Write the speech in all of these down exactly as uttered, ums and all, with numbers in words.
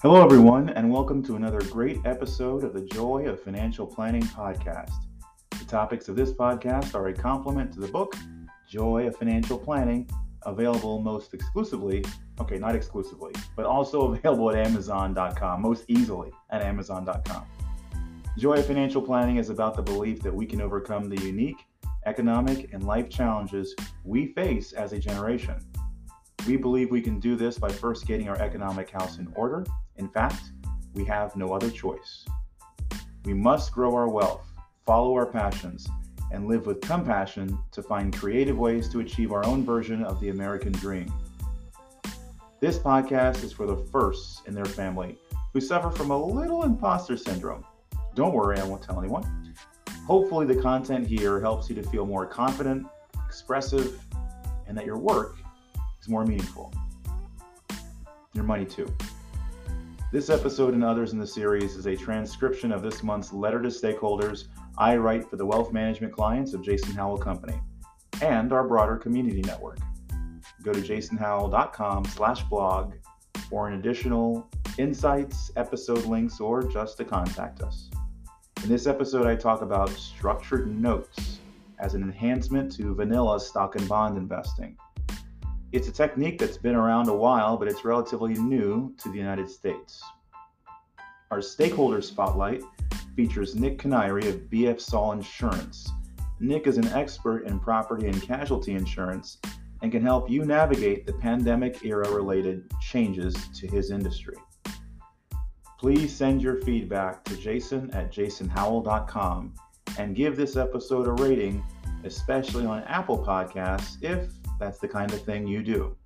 Hello, everyone, and welcome to another great episode of the Joy of Financial Planning podcast. The topics of this podcast are a complement to the book, Joy of Financial Planning, available most exclusively, okay, not exclusively, but also available at Amazon dot com, most easily at Amazon dot com. Joy of Financial Planning is about the belief that we can overcome the unique economic and life challenges we face as a generation. We believe we can do this by first getting our economic house in order. In fact, we have no other choice. We must grow our wealth, follow our passions, and live with compassion to find creative ways to achieve our own version of the American dream. This podcast is for the firsts in their family who suffer from a little imposter syndrome. Don't worry, I won't tell anyone. Hopefully the content here helps you to feel more confident, expressive, and that your work is more meaningful. Your money too. This episode and others in the series is a transcription of this month's letter to stakeholders I write for the wealth management clients of Jason Howell Company and our broader community network. Go to jason howell dot com slash blog for an additional insights, episode links, or just to contact us. In this episode, I talk about structured notes as an enhancement to vanilla stock and bond investing. It's a technique that's been around a while, but it's relatively new to the United States. Our stakeholder spotlight features Nick Canary of B F Saul Insurance. Nick is an expert in property and casualty insurance and can help you navigate the pandemic-era related changes to his industry. Please send your feedback to jason at jason howell dot com and give this episode a rating, especially on Apple Podcasts, if that's the kind of thing you do.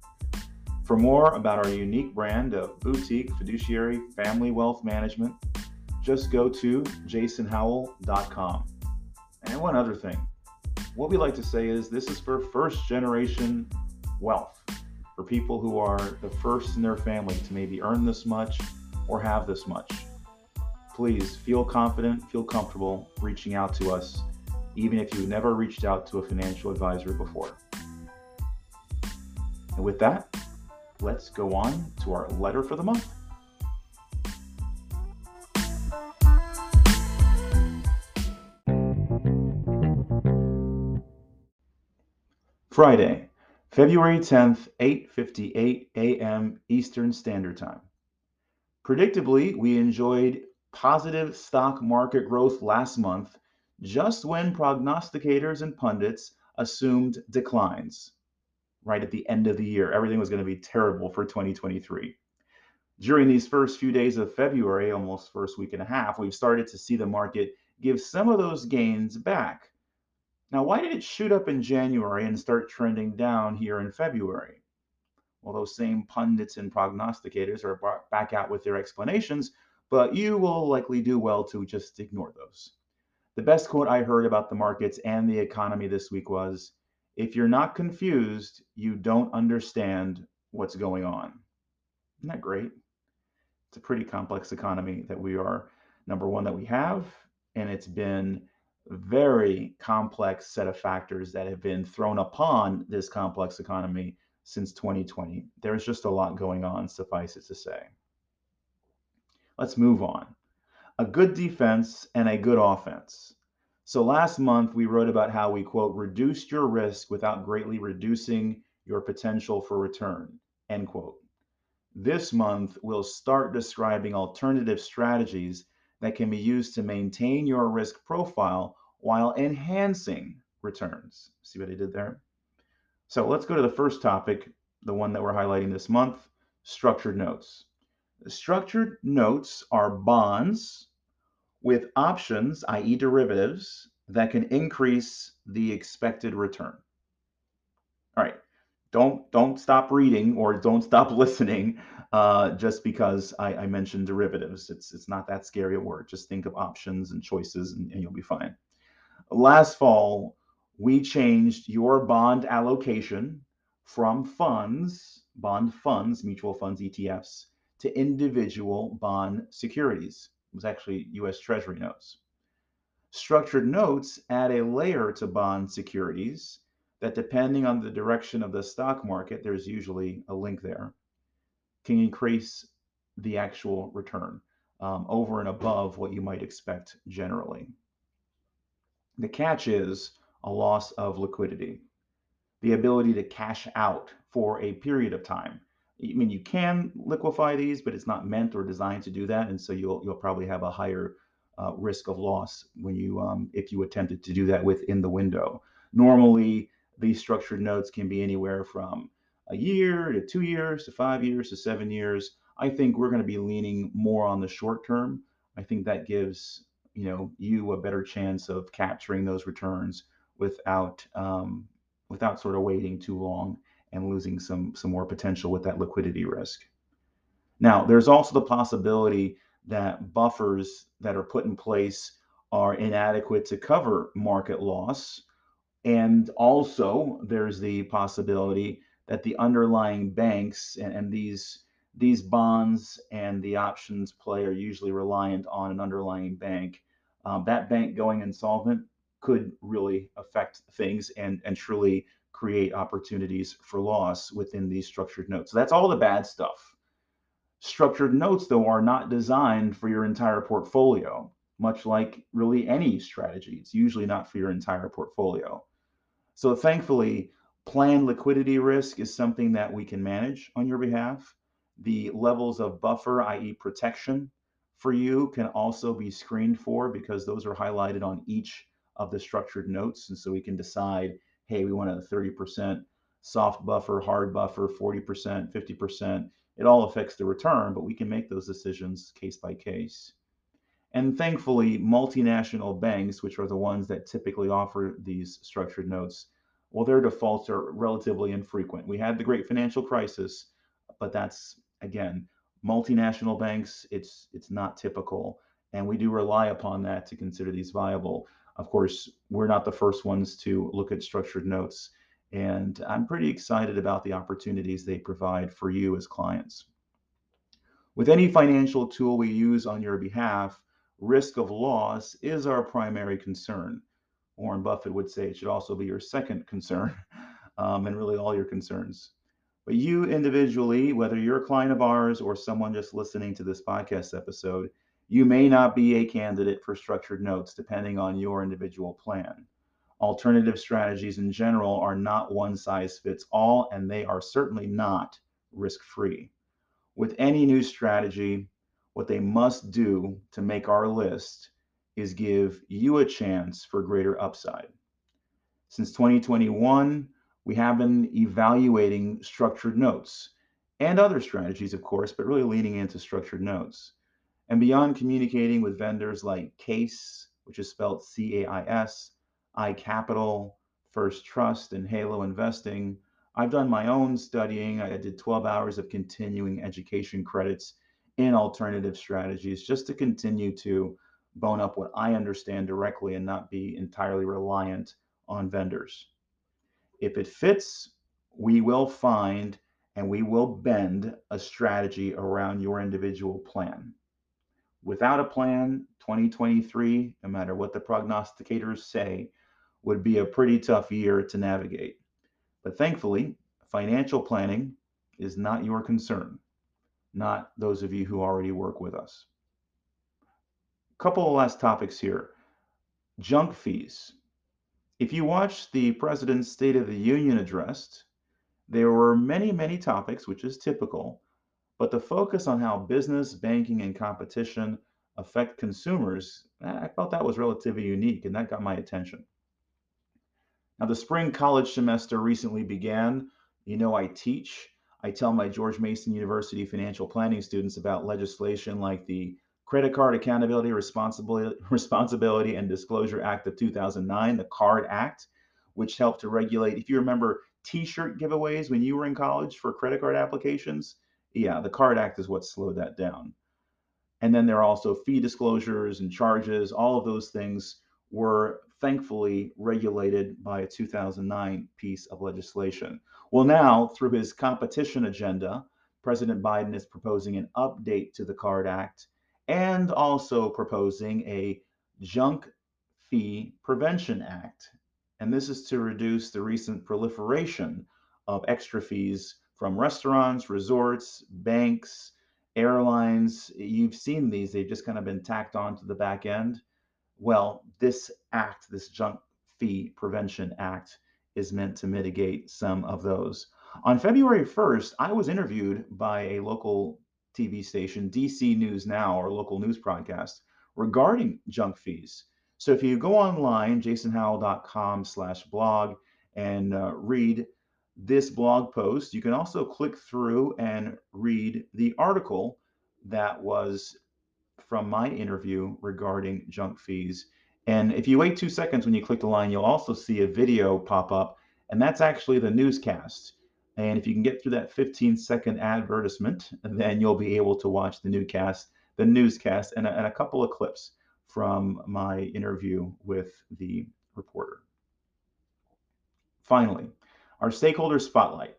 For more about our unique brand of boutique fiduciary family wealth management, just go to jason howell dot com. And one other thing, what we like to say is this is for first generation wealth, for people who are the first in their family to maybe earn this much or have this much. Please feel confident, feel comfortable reaching out to us, even if you've never reached out to a financial advisor before. And with that, let's go on to our letter for the month. Friday, February tenth, eight fifty-eight a.m. Eastern Standard Time. Predictably, we enjoyed positive stock market growth last month, just when prognosticators and pundits assumed declines. Right at the end of the year, everything was going to be terrible for twenty twenty-three. During these first few days of February, almost first week and a half, we've started to see the market give some of those gains back. Now, why did it shoot up in January and start trending down here in February? Well, those same pundits and prognosticators are back out with their explanations, but you will likely do well to just ignore those. The best quote I heard about the markets and the economy this week was, "If you're not confused, you don't understand what's going on." Isn't that great? It's a pretty complex economy that we are, number one, that we have, and it's been a very complex set of factors that have been thrown upon this complex economy since twenty twenty. There's just a lot going on, suffice it to say. Let's move on. A good defense and a good offense. So last month, we wrote about how we, quote, reduced your risk without greatly reducing your potential for return, end quote. This month, we'll start describing alternative strategies that can be used to maintain your risk profile while enhancing returns. See what I did there? So let's go to the first topic, the one that we're highlighting this month, structured notes. Structured notes are bonds with options, that is derivatives, that can increase the expected return. All right, don't don't stop reading or don't stop listening uh, just because I, I mentioned derivatives. It's, it's not that scary a word. Just think of options and choices and, and you'll be fine. Last fall, we changed your bond allocation from funds, bond funds, mutual funds, E T Fs, to individual bond securities. It was actually U S Treasury notes. Structured notes add a layer to bond securities that, depending on the direction of the stock market, there's usually a link there, can increase the actual return, um, over and above what you might expect generally. The catch is a loss of liquidity, the ability to cash out for a period of time. I mean, you can liquefy these, but it's not meant or designed to do that. And so you'll, you'll probably have a higher uh, risk of loss when you, um, if you attempted to do that within the window. Normally, these structured notes can be anywhere from a year to two years to five years to seven years. I think we're going to be leaning more on the short term. I think that gives, you know, you a better chance of capturing those returns without, um, without sort of waiting too long and losing some, some more potential with that liquidity risk. Now, there's also the possibility that buffers that are put in place are inadequate to cover market loss. And also there's the possibility that the underlying banks and, and these, these bonds and the options play are usually reliant on an underlying bank. Um, that bank going insolvent could really affect things and, and truly create opportunities for loss within these structured notes. So that's all the bad stuff. Structured notes, though, are not designed for your entire portfolio, much like really any strategy. It's usually not for your entire portfolio. So thankfully, planned liquidity risk is something that we can manage on your behalf. The levels of buffer, that is protection for you, can also be screened for because those are highlighted on each of the structured notes. And so we can decide, hey, we want a thirty percent soft buffer, hard buffer, forty percent, fifty percent. It all affects the return, but we can make those decisions case by case. And thankfully, multinational banks, which are the ones that typically offer these structured notes, well, their defaults are relatively infrequent. We had the great financial crisis, but that's, again, multinational banks, it's, it's not typical. And we do rely upon that to consider these viable. Of course, we're not the first ones to look at structured notes, and I'm pretty excited about the opportunities they provide for you as clients. With any financial tool we use on your behalf, risk of loss is our primary concern. Warren Buffett would say it should also be your second concern, um, and really all your concerns. But you individually, whether you're a client of ours or someone just listening to this podcast episode, you may not be a candidate for structured notes depending on your individual plan. Alternative strategies in general are not one size fits all, and they are certainly not risk-free. With any new strategy, what they must do to make our list is give you a chance for greater upside. Since twenty twenty-one, we have been evaluating structured notes and other strategies, of course, but really leaning into structured notes. And beyond communicating with vendors like C A I S, which is spelled C A I S, iCapital, First Trust, and Halo Investing, I've done my own studying. I did twelve hours of continuing education credits in alternative strategies just to continue to bone up what I understand directly and not be entirely reliant on vendors. If it fits, we will find and we will bend a strategy around your individual plan. Without a plan, twenty twenty-three, no matter what the prognosticators say, would be a pretty tough year to navigate. But thankfully, financial planning is not your concern, not those of you who already work with us. A couple of last topics here. Junk fees. If you watch the President's State of the Union address, there were many, many topics, which is typical, but the focus on how business, banking, and competition affect consumers, I felt that was relatively unique, and that got my attention. Now, the spring college semester recently began. You know, I teach. I tell my George Mason University financial planning students about legislation like the Credit Card Accountability, Responsibility, Responsibility and Disclosure Act of two thousand nine, the CARD Act, which helped to regulate, if you remember, T-shirt giveaways when you were in college for credit card applications. Yeah, the CARD Act is what slowed that down. And then there are also fee disclosures and charges. All of those things were thankfully regulated by a two thousand nine piece of legislation. Well, now, through his competition agenda, President Biden is proposing an update to the CARD Act and also proposing a Junk Fee Prevention Act. And this is to reduce the recent proliferation of extra fees from restaurants, resorts, banks, airlines, you've seen these, they've just kind of been tacked on to the back end. Well, this act, this Junk Fee Prevention Act, is meant to mitigate some of those. On February first, I was interviewed by a local T V station, D C News Now, or local news broadcast, regarding junk fees. So if you go online, jason howell dot com slash blog, and uh, read this blog post, you can also click through and read the article that was from my interview regarding junk fees. And if you wait two seconds when you click the line, you'll also see a video pop up, and that's actually the newscast. And if you can get through that fifteen second advertisement, then you'll be able to watch the newscast, the newscast, and a, and a couple of clips from my interview with the reporter. Finally, our stakeholder spotlight.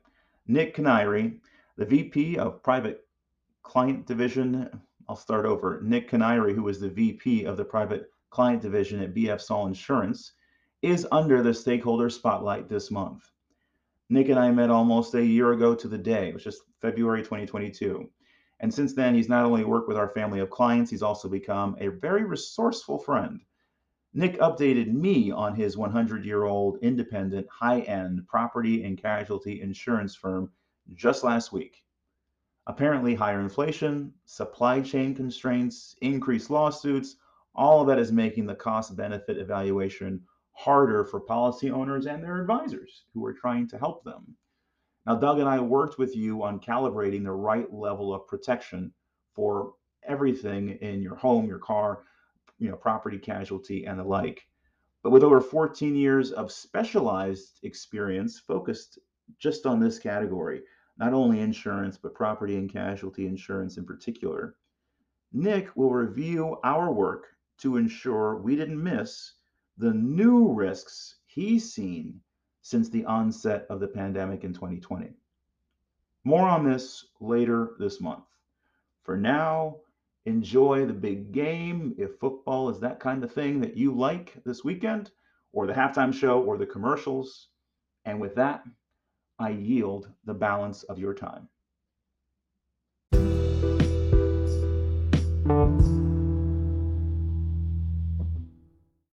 Nick Canary, the V P of Private Client Division. I'll start over. Nick Canary, who is the V P of the Private Client Division at B F Saul Insurance, is under the stakeholder spotlight this month. Nick and I met almost a year ago to the day. It was just February twenty twenty-two. And since then, he's not only worked with our family of clients, he's also become a very resourceful friend. Nick updated me on his hundred-year-old independent high-end property and casualty insurance firm just last week. Apparently, higher inflation, supply chain constraints, increased lawsuits, all of that is making the cost-benefit evaluation harder for policy owners and their advisors who are trying to help them. Now, Doug and I worked with you on calibrating the right level of protection for everything in your home, your car, you know, property, casualty, and the like. But with over fourteen years of specialized experience focused just on this category, not only insurance, but property and casualty insurance in particular, Nick will review our work to ensure we didn't miss the new risks he's seen since the onset of the pandemic in twenty twenty. More on this later this month. For now, enjoy the big game, if football is that kind of thing that you like this weekend, or the halftime show, or the commercials. And with that, I yield the balance of your time.